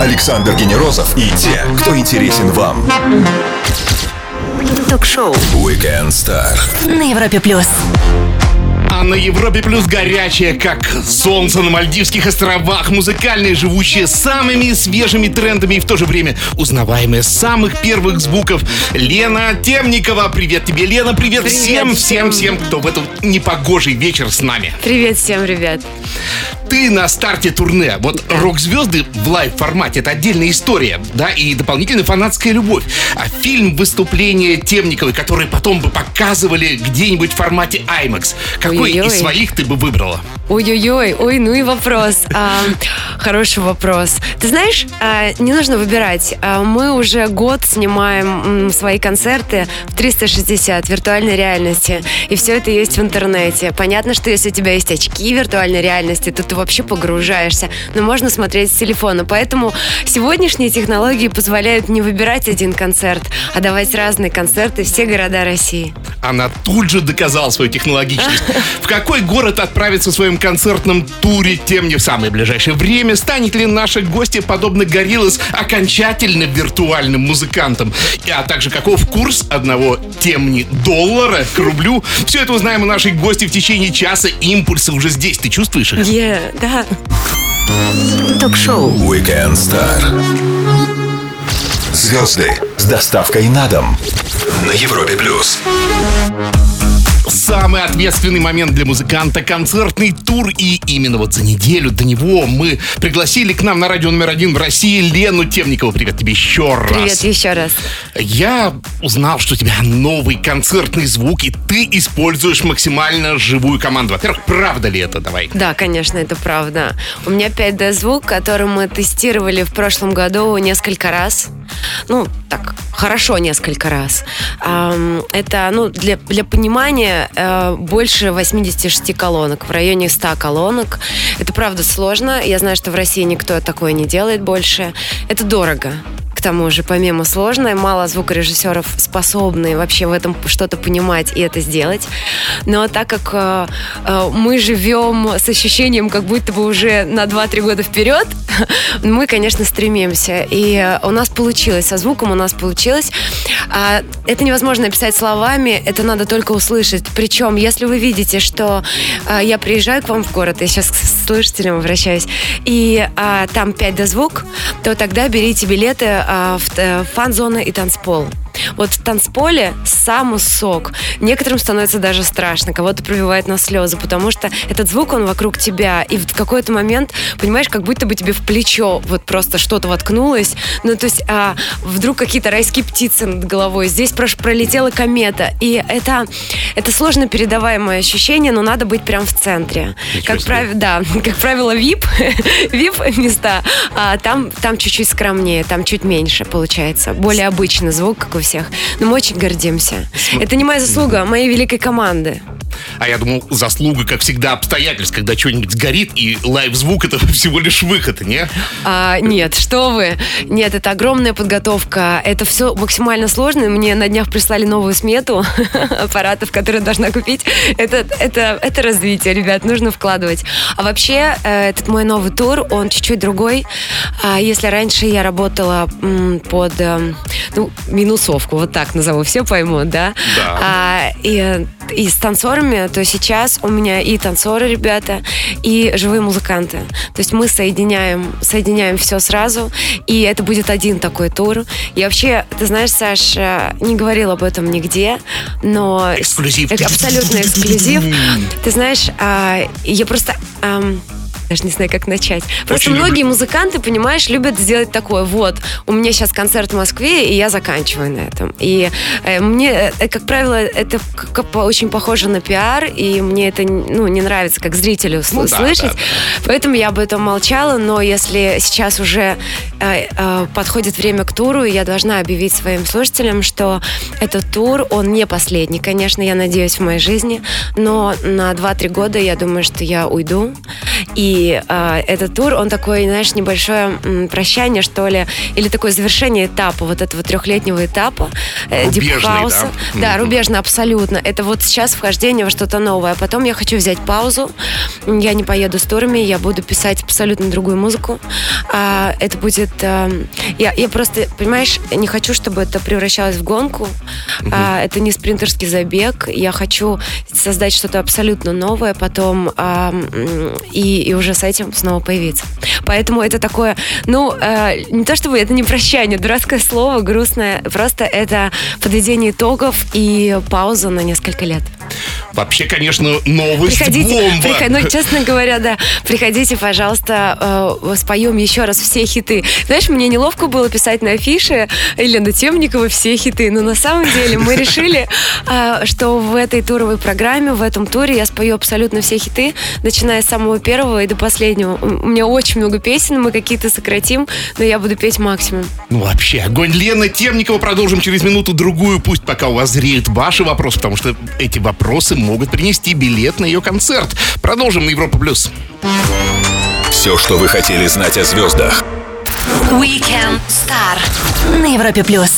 Александр Генерозов и те, кто интересен вам. Ток-шоу Weekend Star на Европе плюс. А на Европе плюс горячая, как солнце на Мальдивских островах, музыкальная, живущая самыми свежими трендами и в то же время узнаваемая с самых первых звуков. Лена Темникова. Привет тебе, Лена, привет всем, кто в этот непогожий вечер с нами. Привет всем, ребят. Ты на старте турне. Вот рок-звезды в лайв-формате — это отдельная история, да, и дополнительно фанатская любовь. А фильм выступления Темниковой, который потом бы показывали где-нибудь в формате IMAX, какой из своих ты бы выбрала? Ой, ну и вопрос. Хороший вопрос. Ты знаешь, не нужно выбирать. Мы уже год снимаем свои концерты в 360 виртуальной реальности. И все это есть в интернете. Понятно, что если у тебя есть очки виртуальной реальности, то ты вообще погружаешься. Но можно смотреть с телефона. Поэтому сегодняшние технологии позволяют не выбирать один концерт, а давать разные концерты в все города России. Она тут же доказала свою технологичность. В какой город отправится в своем концертном туре Темни в самое ближайшее время? Станет ли наша гостья, подобно Горилос, окончательно виртуальным музыкантом? А также каков курс одного Темни доллара к рублю? Все это узнаем у нашей гости в течение часа. Импульсы уже здесь. Ты чувствуешь их? Да. Ток-шоу Weekend Star. Звезды с доставкой на дом на Европе плюс. Самый ответственный момент для музыканта — концертный тур. И именно вот за неделю до него мы пригласили к нам на радио номер один в России Лену Темникову. Привет тебе еще раз. Привет еще раз. Я узнал, что у тебя новый концертный звук, и ты используешь максимально живую команду. Во-первых, правда ли это? Давай. Да, конечно, это правда. У меня 5D звук, который мы тестировали в прошлом году несколько раз. Ну, так, хорошо, несколько раз. Это, для понимания, больше 86 колонок, в районе 100 колонок. Это правда сложно. Я знаю, что в России никто такое не делает больше. Это дорого. К тому же, помимо сложной, мало звукорежиссеров способны вообще в этом что-то понимать и это сделать. Но так как мы живем с ощущением, как будто бы уже на 2-3 года вперед, мы, конечно, стремимся. И у нас получилось, со звуком у нас получилось. Это невозможно описать словами, это надо только услышать. Причем, если вы видите, что я приезжаю к вам в город, я сейчас к слушателям обращаюсь, и там 5D звук, то тогда берите билеты в фан-зоны и танцпол. Вот в танцполе сам сок. Некоторым становится даже страшно, кого-то пробивает на слезы, потому что этот звук, он вокруг тебя, и в какой-то момент, понимаешь, как будто бы тебе в плечо вот просто что-то воткнулось. Ну, то есть вдруг какие-то райские птицы над головой, здесь пролетела комета, и это сложно передаваемое ощущение, но надо быть прям в центре. Как правило, VIP места, а там чуть-чуть скромнее, там чуть меньше получается. Более обычный звук, как у всех. Но мы очень гордимся. Это не моя заслуга, а моей великой команды. А я думал, заслуга, как всегда, обстоятельств, когда что-нибудь горит, и лайв-звук — это всего лишь выход, не? Нет, что вы. Нет, это огромная подготовка. Это все максимально сложно. Мне на днях прислали новую смету аппаратов, которые должна купить. Это развитие, ребят, нужно вкладывать. А вообще, этот мой новый тур, он чуть-чуть другой. Если раньше я работала под минусовку, вот так назову, все поймут, да? Да. И с танцорами, то сейчас у меня и танцоры, ребята, и живые музыканты. То есть мы соединяем все сразу, и это будет один такой тур. Я вообще, ты знаешь, Саш, не говорил об этом нигде, но... Эксклюзив. Абсолютно эксклюзив. Ты знаешь, я просто... Даже не знаю, как начать. Просто очень многие музыканты, понимаешь, любят сделать такое. Вот, у меня сейчас концерт в Москве, и я заканчиваю на этом. И мне, как правило, это очень похоже на пиар, и мне это не нравится, как зрителю слышать. Да. Поэтому я об этом молчала, но если сейчас уже подходит время к туру, я должна объявить своим слушателям, что этот тур, он не последний, конечно, я надеюсь, в моей жизни, но на 2-3 года я думаю, что я уйду. И И этот тур, он такой, знаешь, небольшое прощание, что ли, или такое завершение этапа, вот этого трехлетнего этапа дип-хауса. Да, рубежный, абсолютно. Это вот сейчас вхождение во что-то новое. А потом я хочу взять паузу, я не поеду с турами, я буду писать абсолютно другую музыку. Это будет... Я просто, понимаешь, не хочу, чтобы это превращалось в гонку. Это не спринтерский забег. Я хочу создать что-то абсолютно новое потом и уже с этим снова появиться. Поэтому это такое... Ну, не то чтобы это не прощание, дурацкое слово, грустное. Просто это подведение итогов и пауза на несколько лет. Вообще, конечно, новость бомба. Ну, честно говоря, да. Приходите, пожалуйста, споем еще раз все хиты. Знаешь, мне неловко было писать на афише Елены Темниковой все хиты, но на самом деле мы решили, что в этой туровой программе, в этом туре я спою абсолютно все хиты, начиная с самого первого и до последнего. У меня очень много песен, мы какие-то сократим, но я буду петь максимум. Ну, вообще, огонь. Лена Темникова, продолжим через минуту-другую, пусть пока у вас зреют ваши вопросы, потому что эти вопросы могут принести билет на ее концерт. Продолжим на Европа Плюс. Все, что вы хотели знать о звездах. Weekend Star на Европе Плюс.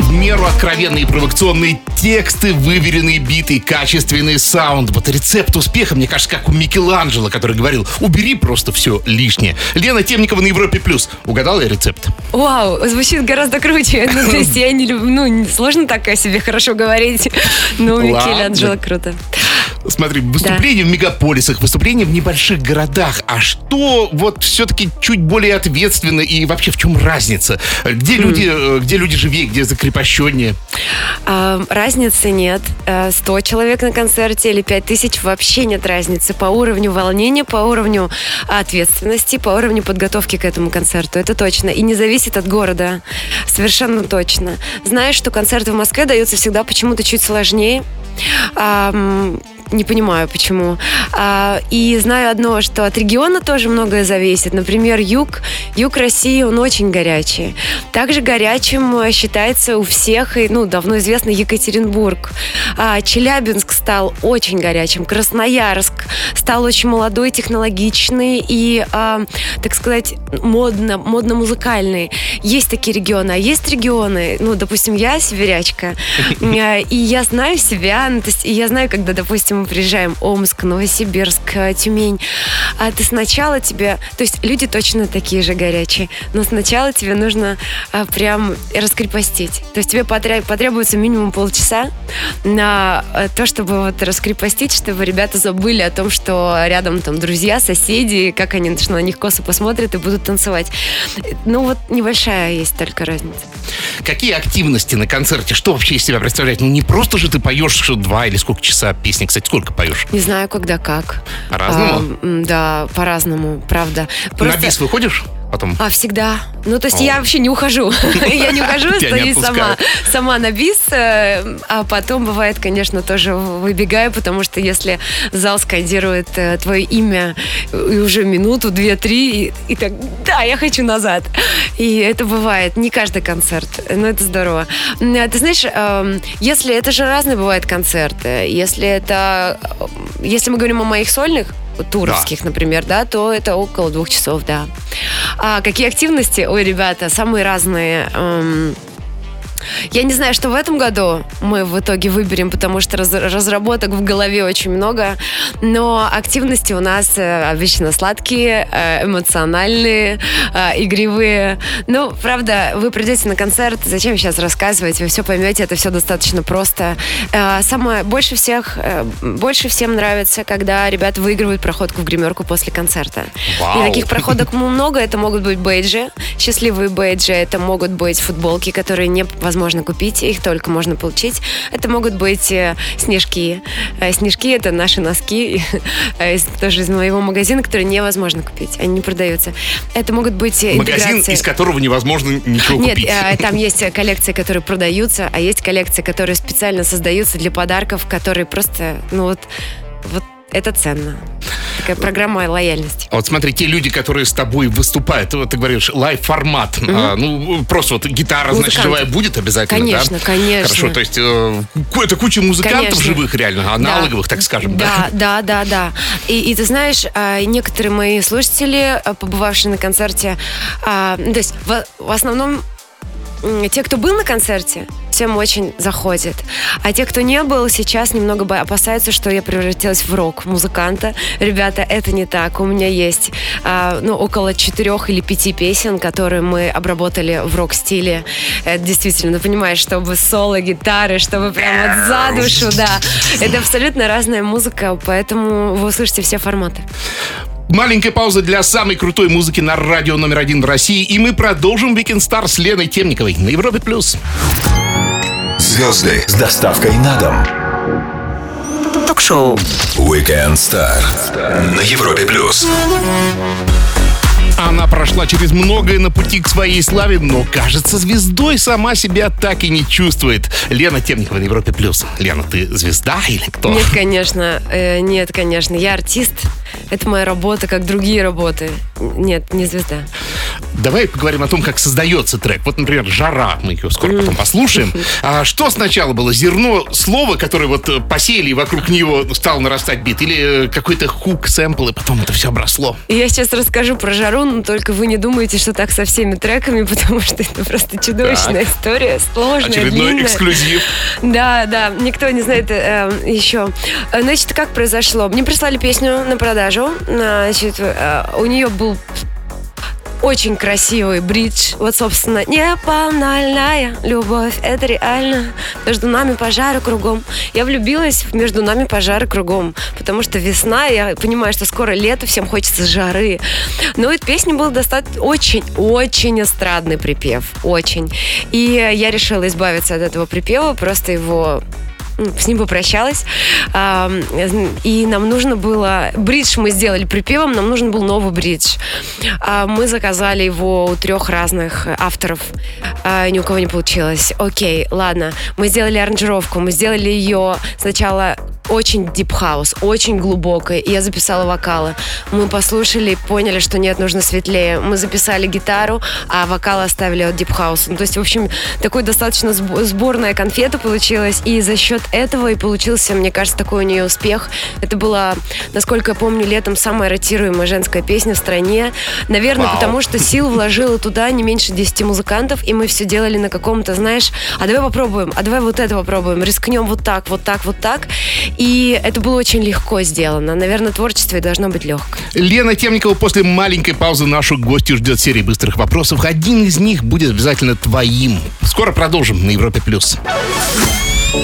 В меру откровенные провокационные тексты, выверенные биты, качественный саунд. Вот рецепт успеха, мне кажется, как у Микеланджело, который говорил: убери просто все лишнее. Лена Темникова на Европе Плюс. Угадала я рецепт? Вау, звучит гораздо круче. Ну, то есть я не люблю, ну, сложно так о себе хорошо говорить. Но Микеланджело круто. Смотри, выступления в мегаполисах, выступления в небольших городах. А что вот все-таки чуть более ответственно и вообще в чем разница? Где люди живее, где закрепощеннее? Разницы нет. 100 человек на концерте или 5000 вообще нет разницы. По уровню волнения, по уровню ответственности, по уровню подготовки к этому концерту. Это точно. И не зависит от города. Совершенно точно. Знаешь, что концерты в Москве даются всегда почему-то чуть сложнее. Не понимаю, почему. И знаю одно, что от региона тоже многое зависит. Например, юг России, он очень горячий. Также горячим считается у всех, и, ну, давно известно, Екатеринбург. Челябинск стал очень горячим. Красноярск стал очень молодой, технологичный и, так сказать, модно-музыкальный. Есть такие регионы, а есть регионы, ну, допустим, я сибирячка, и я знаю себя, то есть я знаю, когда, допустим, мы приезжаем в Омск, Новосибирск, Тюмень, а ты сначала тебе... То есть люди точно такие же горячие, но сначала тебе нужно прям раскрепостить. То есть тебе потребуется минимум полчаса на то, чтобы вот раскрепостить, чтобы ребята забыли о том, что рядом там друзья, соседи, как они на них косо посмотрят и будут танцевать. Ну вот небольшая есть только разница. Какие активности на концерте? Что вообще из себя представляет? Ну не просто же ты поешь что 2 или сколько часа песни. Кстати, сколько поешь? Не знаю, когда как. По-разному? Да, по-разному, правда. Просто... На бис выходишь потом? Всегда. Ну, то есть я вообще не ухожу. Я не ухожу, стою сама на бис. А потом, бывает, конечно, тоже выбегаю, потому что если зал скандирует твое имя и уже минуту, 2-3, и так, да, я хочу назад. И это бывает. Не каждый концерт. Но это здорово. Ты знаешь, если это же разные бывают концерты. Если мы говорим о моих сольных, туровских, например, да, то это около 2 часов, да. А какие активности? Ой, ребята, самые разные. Я не знаю, что в этом году мы в итоге выберем, потому что разработок в голове очень много, но активности у нас обычно сладкие, эмоциональные, игривые. Ну, правда, вы придете на концерт, зачем сейчас рассказывать, вы все поймете, это все достаточно просто. Больше всем нравится, когда ребята выигрывают проходку в гримерку после концерта. Вау. И таких проходок много, это могут быть бейджи, счастливые бейджи, это могут быть футболки, которые невозможно купить, их только можно получить. Это могут быть снежки. Снежки — это наши носки, тоже из моего магазина, которые невозможно купить, они не продаются. Это могут быть магазин, интеграции, из которого невозможно ничего купить. Нет, там есть коллекции, которые продаются, а есть коллекции, которые специально создаются для подарков, которые просто, ну вот это ценно. Такая программа лояльности. Вот смотри, те люди, которые с тобой выступают, ты говоришь, лайв-формат. Угу. Ну, просто вот гитара, музыканты, значит, живая будет обязательно, конечно, да? Конечно. Хорошо, то есть это куча музыкантов, конечно, живых реально, аналоговых, да, так скажем, да? Да, да, да, да. И ты знаешь, некоторые мои слушатели, побывавшие на концерте, то есть в основном те, кто был на концерте, всем очень заходит. А те, кто не был, сейчас немного опасаются, что я превратилась в рок-музыканта. Ребята, это не так. У меня есть около 4 или 5 песен, которые мы обработали в рок-стиле. Это действительно, понимаешь, чтобы соло, гитары, чтобы прям вот за душу, да. Это абсолютно разная музыка, поэтому вы услышите все форматы. Маленькая пауза для самой крутой музыки на радио номер 1 в России. И мы продолжим Weekend Star с Леной Темниковой на Европе плюс. Звезды с доставкой на дом. Ток-шоу Weekend Star на Европе плюс. Она прошла через многое на пути к своей славе, но, кажется, звездой сама себя так и не чувствует. Лена Темникова на Европе плюс. Лена, ты звезда или кто? Нет, конечно. Я артист. Это моя работа, как другие работы. Нет, не звезда. Давай поговорим о том, как создается трек. Вот, например, «Жара». Мы ее скоро потом послушаем. А что сначала было? Зерно слова, которое вот посеяли, и вокруг него стал нарастать бит? Или какой-то хук, сэмпл, и потом это все обросло? Я сейчас расскажу про «Жару», но только вы не думаете, что так со всеми треками, потому что это просто чудовищная история, сложная, очередной длинная. Очередной эксклюзив. Да, никто не знает еще. Значит, как произошло? Мне прислали песню на продажу. Значит, у нее был очень красивый бридж. Вот, собственно, неполная любовь. Это реально. Между нами пожары кругом. Я влюбилась в «Между нами пожары кругом», потому что весна, я понимаю, что скоро лето, всем хочется жары. Но эта песня была достаточно очень-очень эстрадный припев. Очень. И я решила избавиться от этого припева, просто его... С ним попрощалась. И нам нужно было... Бридж мы сделали припевом, нам нужен был новый бридж. Мы заказали его у 3 разных авторов. Ни у кого не получилось. Окей, ладно. Мы сделали аранжировку. Мы сделали ее сначала очень дип-хаус, очень глубокой. Я записала вокалы. Мы послушали, поняли, что нет, нужно светлее. Мы записали гитару, а вокалы оставили от дип-хауса. То есть, в общем, такой достаточно сборная конфета получилась. И за счет этого и получился, мне кажется, такой у нее успех. Это была, насколько я помню, летом самая ротируемая женская песня в стране. Наверное, потому что сил вложила туда не меньше 10 музыкантов, и мы все делали на каком-то, знаешь, а давай попробуем, а давай вот это попробуем, рискнем вот так, вот так, вот так. И это было очень легко сделано. Наверное, творчество и должно быть легкое. Лена Темникова. После маленькой паузы нашу гостью ждет серия быстрых вопросов. Один из них будет обязательно твоим. Скоро продолжим на Европе+.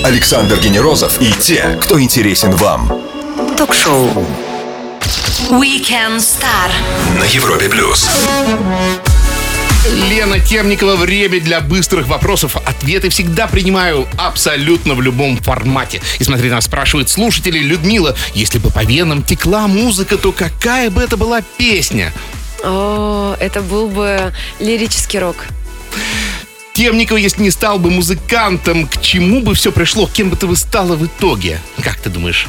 Александр Генерозов и те, кто интересен вам. Ток-шоу Weekend Star на Европе+. Лена Темникова, время для быстрых вопросов. Ответы всегда принимаю абсолютно в любом формате. И смотри, нас спрашивают слушатели. Людмила, если бы по венам текла музыка, то какая бы это была песня? О, это был бы лирический рок. Темникова, если не стал бы музыкантом, к чему бы все пришло? Кем бы ты бы стала в итоге? Как ты думаешь?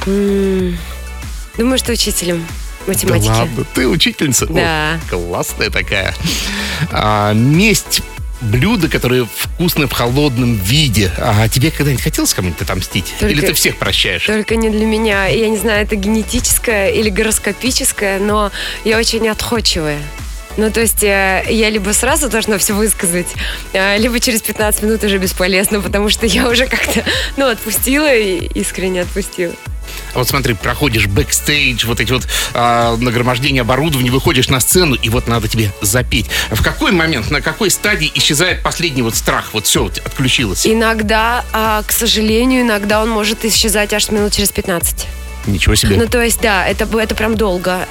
Думаю, что учителем математики. Да ладно, ты учительница? Да. О, классная такая. Месть — блюдо, которое вкусно в холодном виде. А тебе когда-нибудь хотелось кому-нибудь отомстить? Или ты всех прощаешь? Только не для меня. Я не знаю, это генетическое или гороскопическое, но я очень отходчивая. Ну, то есть я либо сразу должна все высказать, либо через 15 минут уже бесполезно, потому что я уже как-то, отпустила, и искренне отпустила. А вот смотри, проходишь бэкстейдж, вот эти вот нагромождения оборудования, выходишь на сцену, и вот надо тебе запеть. В какой момент, на какой стадии исчезает последний вот страх? Вот все, вот, отключилось. Иногда, к сожалению, иногда он может исчезать аж минут через 15. Ничего себе. Ну, то есть, да, это прям долго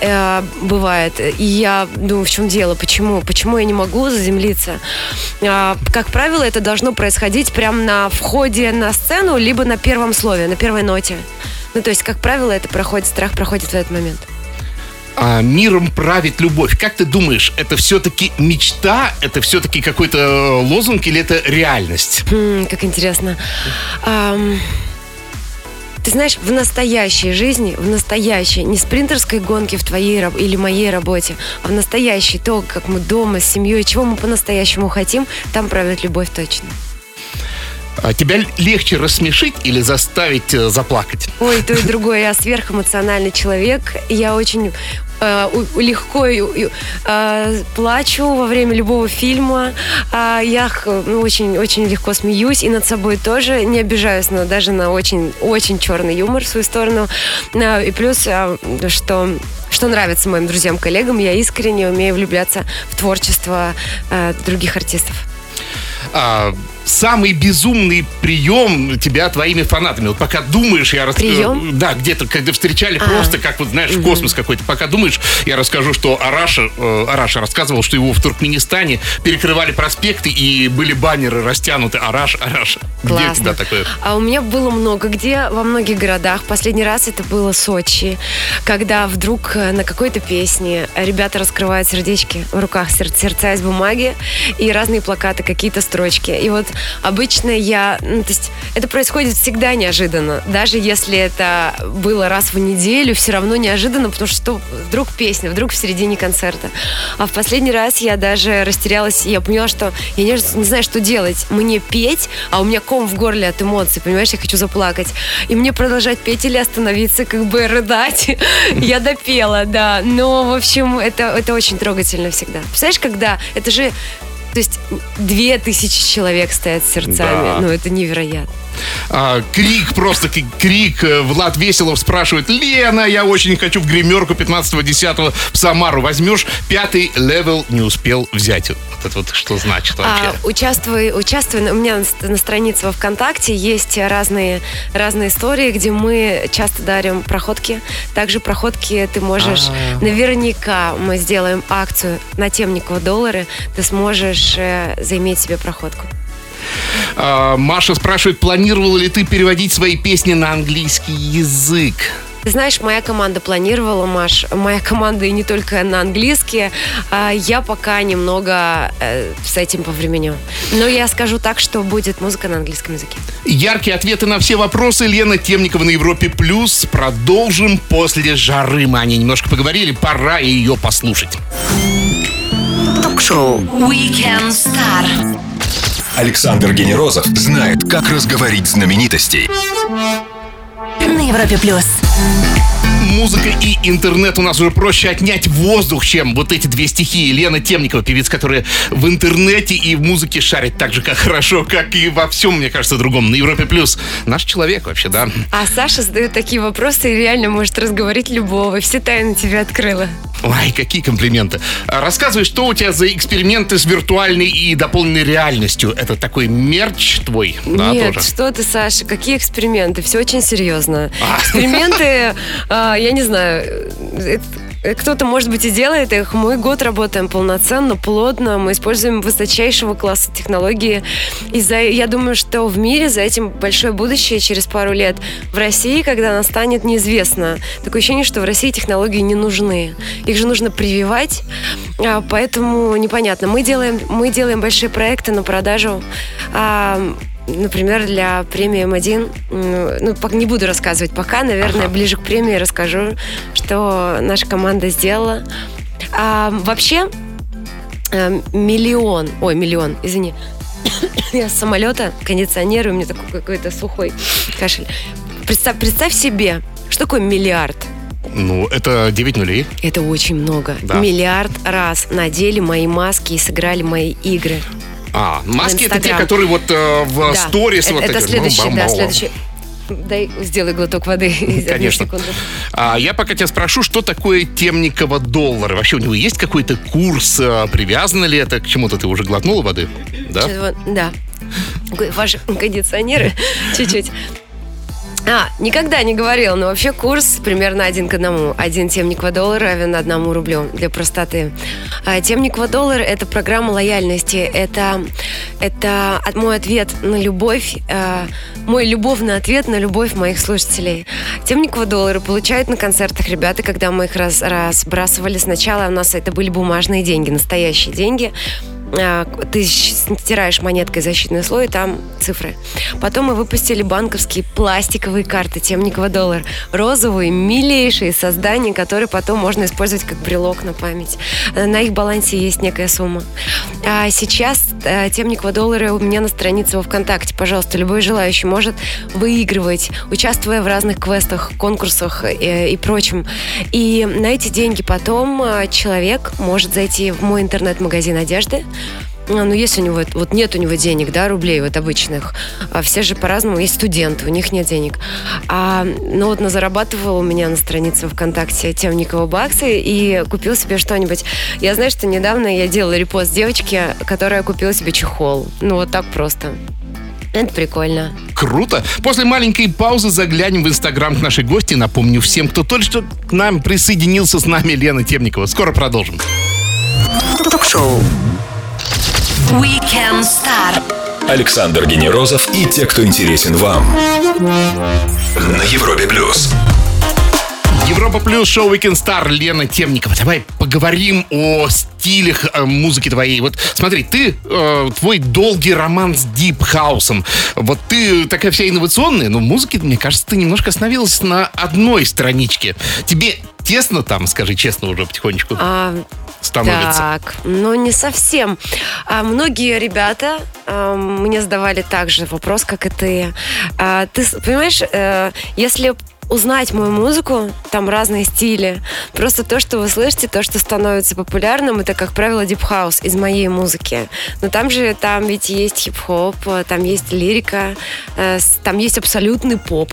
бывает. И я думаю, в чем дело, почему я не могу заземлиться. Как правило, это должно происходить прямо на входе на сцену, либо на первом слове, на первой ноте. Ну, то есть, как правило, это проходит, страх проходит в этот момент. Миром правит любовь. Как ты думаешь, это все-таки мечта? Это все-таки какой-то лозунг или это реальность? Как интересно. Ты знаешь, в настоящей жизни, в настоящей, не спринтерской гонке в твоей или моей работе, а в настоящей, то, как мы дома, с семьей, чего мы по-настоящему хотим, там правит любовь точно. А тебя легче рассмешить или заставить заплакать? Ой, то и другое. Я сверхэмоциональный человек. Я очень легко плачу во время любого фильма. Я очень-очень легко смеюсь и над собой тоже. Не обижаюсь даже на очень-очень черный юмор в свою сторону. И плюс, что нравится моим друзьям, коллегам, я искренне умею влюбляться в творчество других артистов. Самый безумный прием тебя твоими фанатами. Вот пока думаешь, я расскажу. Прием? Да, где-то, когда встречали, просто как вот, знаешь, в космос какой-то. Пока думаешь, я расскажу, что Араша рассказывал, что его в Туркменистане перекрывали проспекты и были баннеры растянуты. Араша. Классно. Где у тебя такое? А у меня было много где, во многих городах. Последний раз это было Сочи, когда вдруг на какой-то песне ребята раскрывают сердечки в руках, сердца из бумаги и разные плакаты, какие-то строчки. И вот обычно то есть это происходит всегда неожиданно. Даже если это было раз в неделю, все равно неожиданно, потому что вдруг песня, вдруг в середине концерта. А в последний раз я даже растерялась, и я поняла, что я не знаю, что делать. Мне петь, а у меня ком в горле от эмоций, понимаешь, я хочу заплакать. И мне продолжать петь или остановиться, как бы рыдать. Я допела, да. Но, в общем, это очень трогательно всегда. Представляешь, когда... Это же... То есть 2000 человек стоят с сердцами. Да. Ну, это невероятно. Крик. Влад Веселов спрашивает: Лена, я очень хочу в гримерку 15-10 в Самару. Возьмешь? 5-й левел не успел взять. Вот это вот что значит вообще? Участвуй. У меня на странице во ВКонтакте есть разные истории, где мы часто дарим проходки. Также проходки ты можешь... Наверняка мы сделаем акцию на Темникова доллары. Ты сможешь заиметь себе проходку. Маша спрашивает, планировала ли ты переводить свои песни на английский язык? Ты знаешь, моя команда планировала, Маш. Моя команда и не только на английский. Я пока немного с этим повременю. Но я скажу так, что будет музыка на английском языке. Яркие ответы на все вопросы. Лена Темникова на Европе Плюс. Продолжим после жары. Мы о ней немножко поговорили. Пора ее послушать. Ток-шоу Weekend Star. Александр Генерозов знает, как разговорить знаменитостей. На Европе Плюс. Музыка и интернет у нас уже проще отнять воздух, чем вот эти две стихии. Лена Темникова, певица, которая в интернете и в музыке шарит так же, как хорошо, как и во всем, мне кажется, другом. На Европе Плюс. Наш человек вообще, да. А Саша задает такие вопросы и реально может разговорить любого. Все тайны тебе открыла. Ой, какие комплименты. Рассказывай, что у тебя за эксперименты с виртуальной и дополненной реальностью. Это такой мерч твой? Да, нет, тоже. Что ты, Саша, какие эксперименты? Все очень серьезно. Эксперименты, я не знаю... Кто-то, может быть, и делает их. Мы год работаем полноценно, плотно. Мы используем высочайшего класса технологии. И я думаю, что в мире за этим большое будущее через пару лет. В России, когда она станет, неизвестно. Такое ощущение, что в России технологии не нужны. Их же нужно прививать. Поэтому непонятно. Мы делаем большие проекты на продажу. Например, для премии М1. Не буду рассказывать пока. Наверное, ближе к премии расскажу, что наша команда сделала. Вообще, миллион, я с самолета, кондиционер, у меня такой какой-то сухой кашель. Представь себе, что такое миллиард? Это 9 нулей. Это очень много. Да. Миллиард раз надели мои маски и сыграли мои игры. Маски — это те, которые в сторис... Да, это следующий. Дай, сделай глоток воды. Конечно. Я пока тебя спрошу, что такое Темникова доллар? Вообще у него есть какой-то курс? Привязано ли это к чему-то? Ты уже глотнула воды? Да? Да. Ваши кондиционеры чуть-чуть... Никогда не говорила, но вообще курс примерно 1:1. 1 Темникова доллар равен 1 рублю, для простоты. Темникова доллар – это программа лояльности. Это мой ответ на любовь, мой любовный ответ на любовь моих слушателей. Темникова доллары получают на концертах ребята, когда мы их разбрасывали. Сначала у нас это были бумажные деньги, настоящие деньги – ты стираешь монеткой защитный слой, и там цифры. Потом мы выпустили банковские пластиковые карты Темникова доллар. Розовые, милейшие создания, которые потом можно использовать как брелок на память. На их балансе есть некая сумма. А сейчас Темникова доллары у меня на странице во ВКонтакте. Пожалуйста, любой желающий может выигрывать, участвуя в разных квестах, конкурсах и прочем. И на эти деньги потом человек может зайти в мой интернет-магазин одежды. Ну, если у него, вот нет у него денег, да, рублей вот обычных, все же по-разному, есть студенты, у них нет денег. Ну, вот назарабатывала у меня на странице ВКонтакте Темникова баксы и купил себе что-нибудь. Я знаю, что недавно я делала репост девочки, которая купила себе чехол. Ну, вот так просто. Это прикольно. Круто. После маленькой паузы заглянем в Инстаграм к нашей гости. Напомню всем, кто только что к нам присоединился, с нами Лена Темникова. Скоро продолжим. Ток-шоу. Weekend Star. Александр Генерозов и те, кто интересен вам. На Европе плюс. Европа плюс, шоу Weekend Star, Лена Темникова. Давай поговорим о стилях музыки твоей. Вот смотри, ты, твой долгий роман с дип-хаусом. Вот ты такая вся инновационная, но в музыке, мне кажется, ты немножко остановилась на одной страничке. Тебе тесно там, скажи честно, уже потихонечку становится? Так, ну не совсем. Многие ребята мне задавали также вопрос, как и ты. Ты понимаешь, если узнать мою музыку, там разные стили. Просто то, что вы слышите, то, что становится популярным, это, как правило, дип-хаус из моей музыки. Но там ведь есть хип-хоп, там есть лирика, там есть абсолютный поп.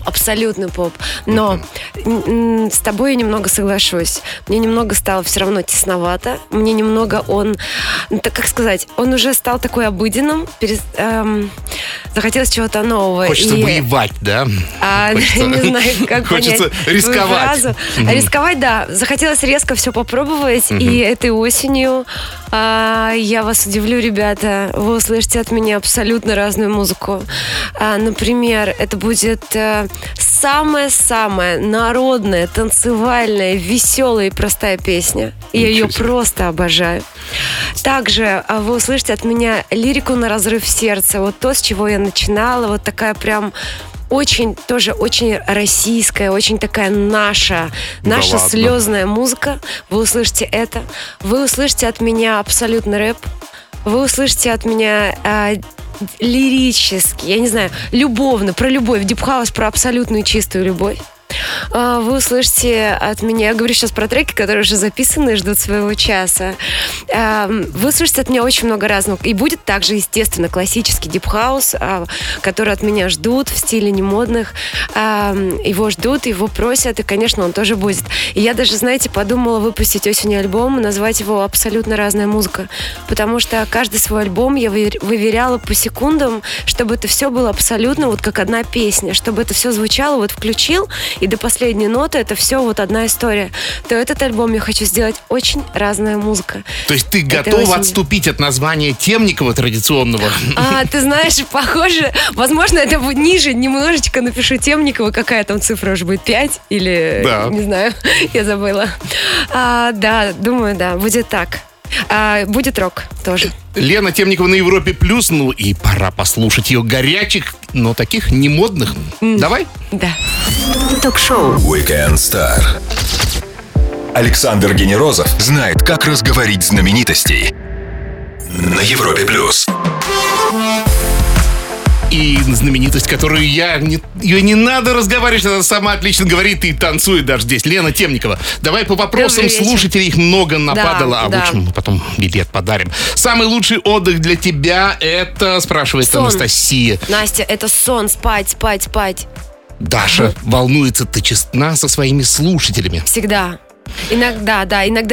Но с тобой я немного соглашусь. Мне немного стало все равно тесновато. Мне немного он, так как сказать, он уже стал такой обыденным. Захотелось чего-то нового. Хочется воевать, да? Хочется... Не знаю, как хочется рисковать. Рисковать, да. Захотелось резко все попробовать. И этой осенью я вас удивлю, ребята. Вы услышите от меня абсолютно разную музыку. Например, это будет самая-самая народная, танцевальная, веселая и простая песня. Я ее просто обожаю. Также вы услышите от меня лирику на разрыв сердца. Вот то, с чего я начинала. Вот такая прям... Очень российская, очень такая наша слезная музыка. Вы услышите это. Вы услышите от меня абсолютный рэп. Вы услышите от меня лирически, я не знаю, любовно, про любовь, дип-хаус, про абсолютную чистую любовь. Вы услышите от меня, я говорю сейчас про треки, которые уже записаны и ждут своего часа. Вы услышите от меня очень много разного. И будет также, естественно, классический дип-хаус, который от меня ждут в стиле немодных. Его ждут, его просят, и, конечно, он тоже будет. И я даже, знаете, подумала выпустить осенью альбом и назвать его «Абсолютно разная музыка». Потому что каждый свой альбом я выверяла по секундам, чтобы это все было абсолютно вот как одна песня, чтобы это все звучало, вот включил, и до последней ноты это все вот одна история. То этот альбом я хочу сделать очень разная музыка. То есть ты готова отступить от названия Темникова традиционного? Ты знаешь, похоже, возможно, это будет ниже, немножечко напишу Темникова, какая там цифра уже будет, 5 или, да, не знаю, я забыла. Да, думаю, да, будет так. Будет рок тоже. Лена Темникова на Европе плюс, ну и пора послушать ее горячих, но таких не модных. Давай? Да. Ток-шоу Weekend Star. Александр Генерозов знает, как разговорить знаменитостей. На Европе плюс. И знаменитость, которую ее не надо разговаривать, она сама отлично говорит и танцует даже здесь. Лена Темникова. Давай по вопросам слушателей, их много нападало, лучше мы потом билет подарим. Самый лучший отдых для тебя — это, спрашивает Анастасия. Настя, это сон, спать. Даша волнуется, ты честна со своими слушателями? Всегда. Иногда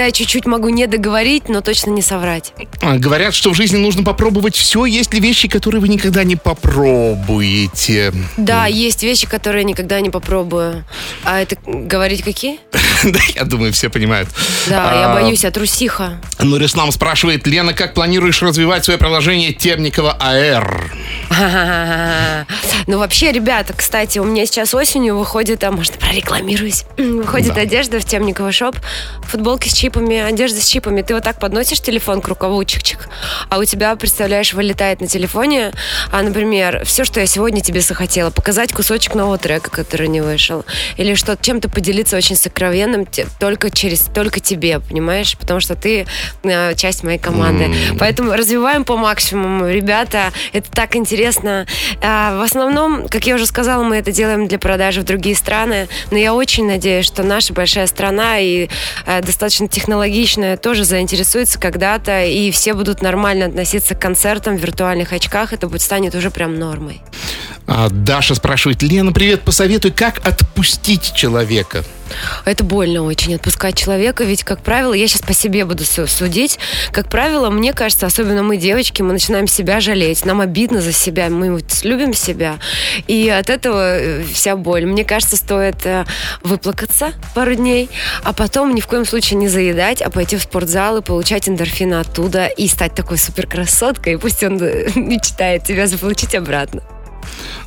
я чуть-чуть могу не договорить, но точно не соврать. Говорят, что в жизни нужно попробовать все. Есть ли вещи, которые вы никогда не попробуете? Да, есть вещи, которые я никогда не попробую. А это говорить какие? Да, я думаю, все понимают. Да, я боюсь, я трусиха. Нурислам спрашивает: Лена, как планируешь развивать свое приложение Темникова AR? Ну, вообще, ребята, кстати, у меня сейчас осенью выходит, а может, прорекламируюсь, выходит одежда в Темниковый шоп, футболки с чипами, одежда с чипами. Ты вот так подносишь телефон к рукаву, чик-чик, а у тебя, представляешь, вылетает на телефоне, например, все, что я сегодня тебе захотела, показать кусочек нового трека, который не вышел, или что чем-то поделиться очень сокровенным только тебе, понимаешь? Потому что ты часть моей команды. Поэтому развиваем по максимуму, ребята, это так интересно. В основном, как я уже сказала, мы это делаем для продажи в другие страны, но я очень надеюсь, что наша большая страна и достаточно технологичная тоже заинтересуется когда-то, и все будут нормально относиться к концертам в виртуальных очках, это станет уже прям нормой. Даша спрашивает: Лена, привет, посоветуй, как отпустить человека? Это больно очень, отпускать человека, ведь, как правило, я сейчас по себе буду судить, как правило, мне кажется, особенно мы, девочки, мы начинаем себя жалеть, нам обидно за себя, мы любим себя, и от этого вся боль. Мне кажется, стоит выплакаться пару дней, а потом ни в коем случае не заедать, а пойти в спортзал и получать эндорфины оттуда, и стать такой суперкрасоткой, и пусть он мечтает тебя заполучить обратно.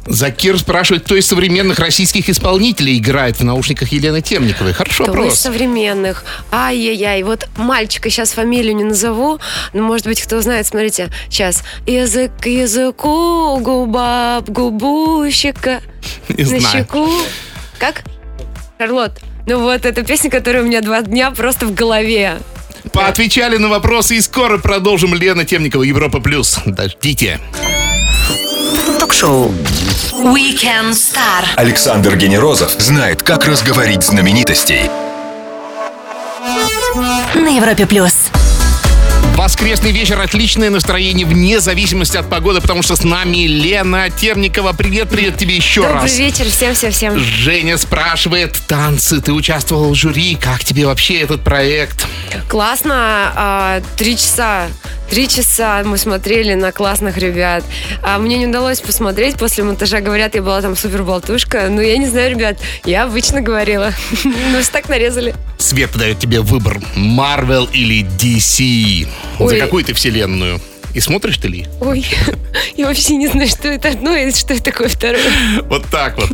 Закир спрашивает, кто из современных российских исполнителей играет в наушниках Елены Темниковой? Хороший вопрос. Кто из современных? Ай-яй-яй, вот мальчика, сейчас фамилию не назову, но, может быть, кто знает, смотрите, сейчас. Язык к языку, губа об губу, щека не на знаю. Щеку. Как? Шарлот. Ну вот, эта песня, которая у меня 2 дня просто в голове. Поотвечали на вопросы и скоро продолжим. Лена Темникова, Европа плюс. Дождите. Ток-шоу Weekend Star. Александр Генерозов знает, как разговорить знаменитостей. На Европе плюс. Воскресный вечер, отличное настроение вне зависимости от погоды, потому что с нами Лена Темникова. Привет тебе еще раз. Добрый вечер, всем. Женя спрашивает: танцы, ты участвовал в жюри, как тебе вообще этот проект? Классно, 3 часа. 3 часа мы смотрели на классных ребят. А мне не удалось посмотреть после монтажа. Говорят, я была там суперболтушка. Но я не знаю, ребят, я обычно говорила. Ну, так нарезали. Света дает тебе выбор. Marvel или DC? Ой. За какую ты вселенную? И смотришь ты ли? Ой, я вообще не знаю, что это одно и что это такое второе. Вот так вот.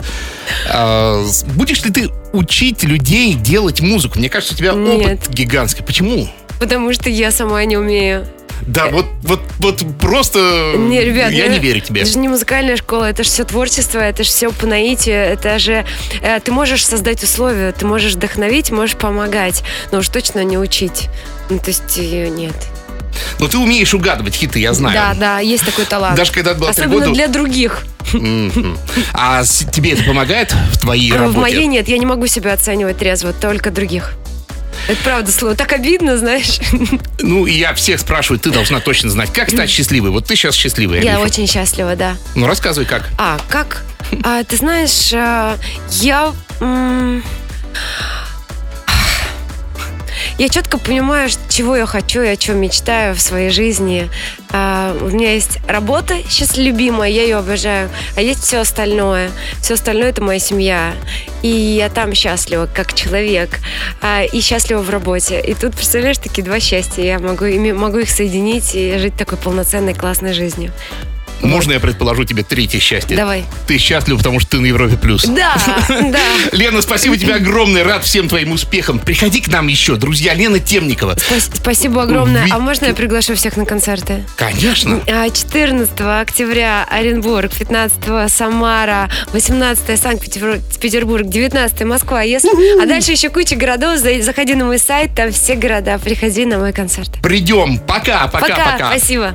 Будешь ли ты учить людей делать музыку? Мне кажется, у тебя опыт гигантский. Почему? Потому что я сама не умею. Да, вот просто не, ребят, я не верю тебе. Это же не музыкальная школа, это же все творчество, это же все по наитию, это же... ты можешь создать условия, ты можешь вдохновить, можешь помогать, но уж точно не учить. Ну, то есть ее нет. Но ты умеешь угадывать хиты, я знаю. Да, есть такой талант. Даже когда ты была 3 года... Особенно для других. А тебе это помогает в твоей работе? В моей нет, я не могу себя оценивать трезво, только других. Это правда слово. Так обидно, знаешь. Ну, и я всех спрашиваю, ты должна точно знать, как стать счастливой. Вот ты сейчас счастливая. Я очень счастлива, да. Ну, рассказывай, как. Как? Ты знаешь, я четко понимаю, чего я хочу и о чем мечтаю в своей жизни. У меня есть работа, сейчас любимая, я ее обожаю, а есть все остальное. Все остальное – это моя семья. И я там счастлива, как человек, и счастлива в работе. И тут, представляешь, такие 2 счастья. Я могу их соединить и жить такой полноценной, классной жизнью. Можно я предположу тебе 3-е счастье? Давай. Ты счастлив, потому что ты на Европе плюс. Да. Лена, спасибо тебе огромное. Рад всем твоим успехам. Приходи к нам еще, друзья. Лена Темникова. Спасибо огромное. А можно я приглашу всех на концерты? Конечно. 14 октября Оренбург, 15 Самара, 18 Санкт-Петербург, 19 Москва. А дальше еще куча городов. Заходи на мой сайт, там все города. Приходи на мой концерт. Придем. Пока. Спасибо.